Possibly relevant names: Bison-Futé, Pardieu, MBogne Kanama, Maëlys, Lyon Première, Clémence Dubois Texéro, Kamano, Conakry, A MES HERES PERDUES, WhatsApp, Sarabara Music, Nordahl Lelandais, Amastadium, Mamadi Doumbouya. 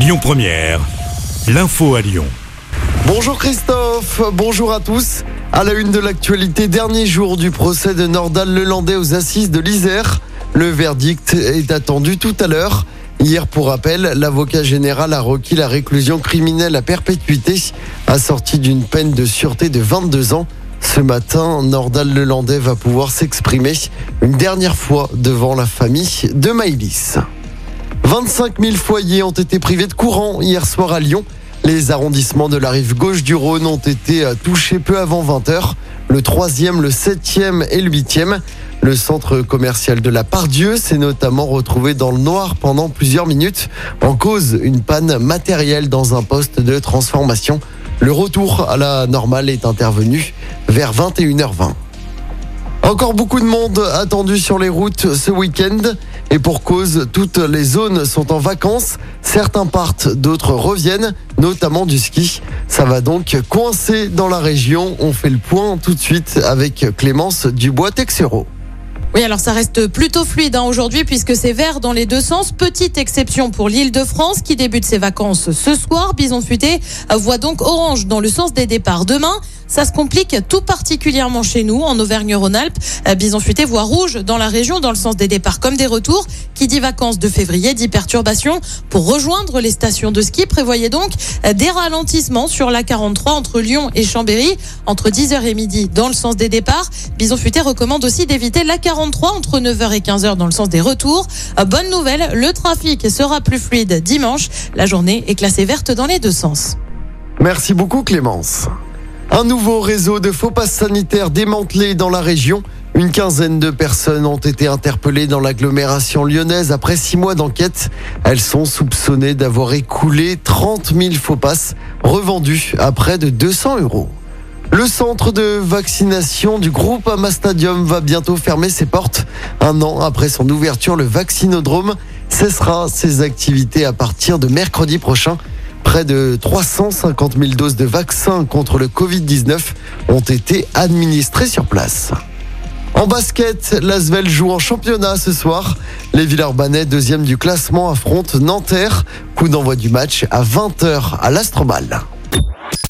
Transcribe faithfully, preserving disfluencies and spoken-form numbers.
Lyon Première, l'info à Lyon. Bonjour Christophe, bonjour à tous. À la une de l'actualité, dernier jour du procès de Nordahl Lelandais aux assises de l'Isère. Le verdict est attendu tout à l'heure. Hier, pour rappel, l'avocat général a requis la réclusion criminelle à perpétuité, assortie d'une peine de sûreté de vingt-deux ans. Ce matin, Nordahl Lelandais va pouvoir s'exprimer une dernière fois devant la famille de Maëlys. vingt-cinq mille foyers ont été privés de courant hier soir à Lyon. Les arrondissements de la rive gauche du Rhône ont été touchés peu avant vingt heures. Le troisième, le septième et le huitième. Le centre commercial de la Pardieu s'est notamment retrouvé dans le noir pendant plusieurs minutes. En cause, une panne matérielle dans un poste de transformation. Le retour à la normale est intervenu vers vingt et une heures vingt. Encore beaucoup de monde attendu sur les routes ce week-end. Et pour cause, toutes les zones sont en vacances. Certains partent, d'autres reviennent, notamment du ski. Ça va donc coincer dans la région. On fait le point tout de suite avec Clémence Dubois Texéro. Oui, alors ça reste plutôt fluide hein, aujourd'hui puisque c'est vert dans les deux sens. Petite exception pour l'Île-de-France qui débute ses vacances ce soir. Bison-Futé voit donc orange dans le sens des départs demain. Ça se complique tout particulièrement chez nous en Auvergne-Rhône-Alpes. Bison-Futé voit rouge dans la région dans le sens des départs comme des retours. Qui dit vacances de février dit perturbations pour rejoindre les stations de ski. Prévoyez donc des ralentissements sur la quarante-trois entre Lyon et Chambéry entre dix heures et midi dans le sens des départs. Bison-Futé recommande aussi d'éviter la quarante-trois entre neuf heures et quinze heures dans le sens des retours. Bonne nouvelle, le trafic sera plus fluide dimanche. La journée est classée verte dans les deux sens. Merci beaucoup Clémence. Un nouveau réseau de faux passes sanitaires démantelé dans la région. Une quinzaine de personnes ont été interpellées dans l'agglomération lyonnaise après six mois d'enquête. Elles sont soupçonnées d'avoir écoulé trente mille faux passes revendus à près de deux cents euros. Le centre de vaccination du groupe Amastadium va bientôt fermer ses portes. Un an après son ouverture, le vaccinodrome cessera ses activités à partir de mercredi prochain. Près de trois cent cinquante mille doses de vaccins contre le covid dix-neuf ont été administrées sur place. En basket, l'Asvel joue en championnat ce soir. Les Villeurbanais, deuxième du classement, affrontent Nanterre. Coup d'envoi du match à vingt heures à l'Astrobal.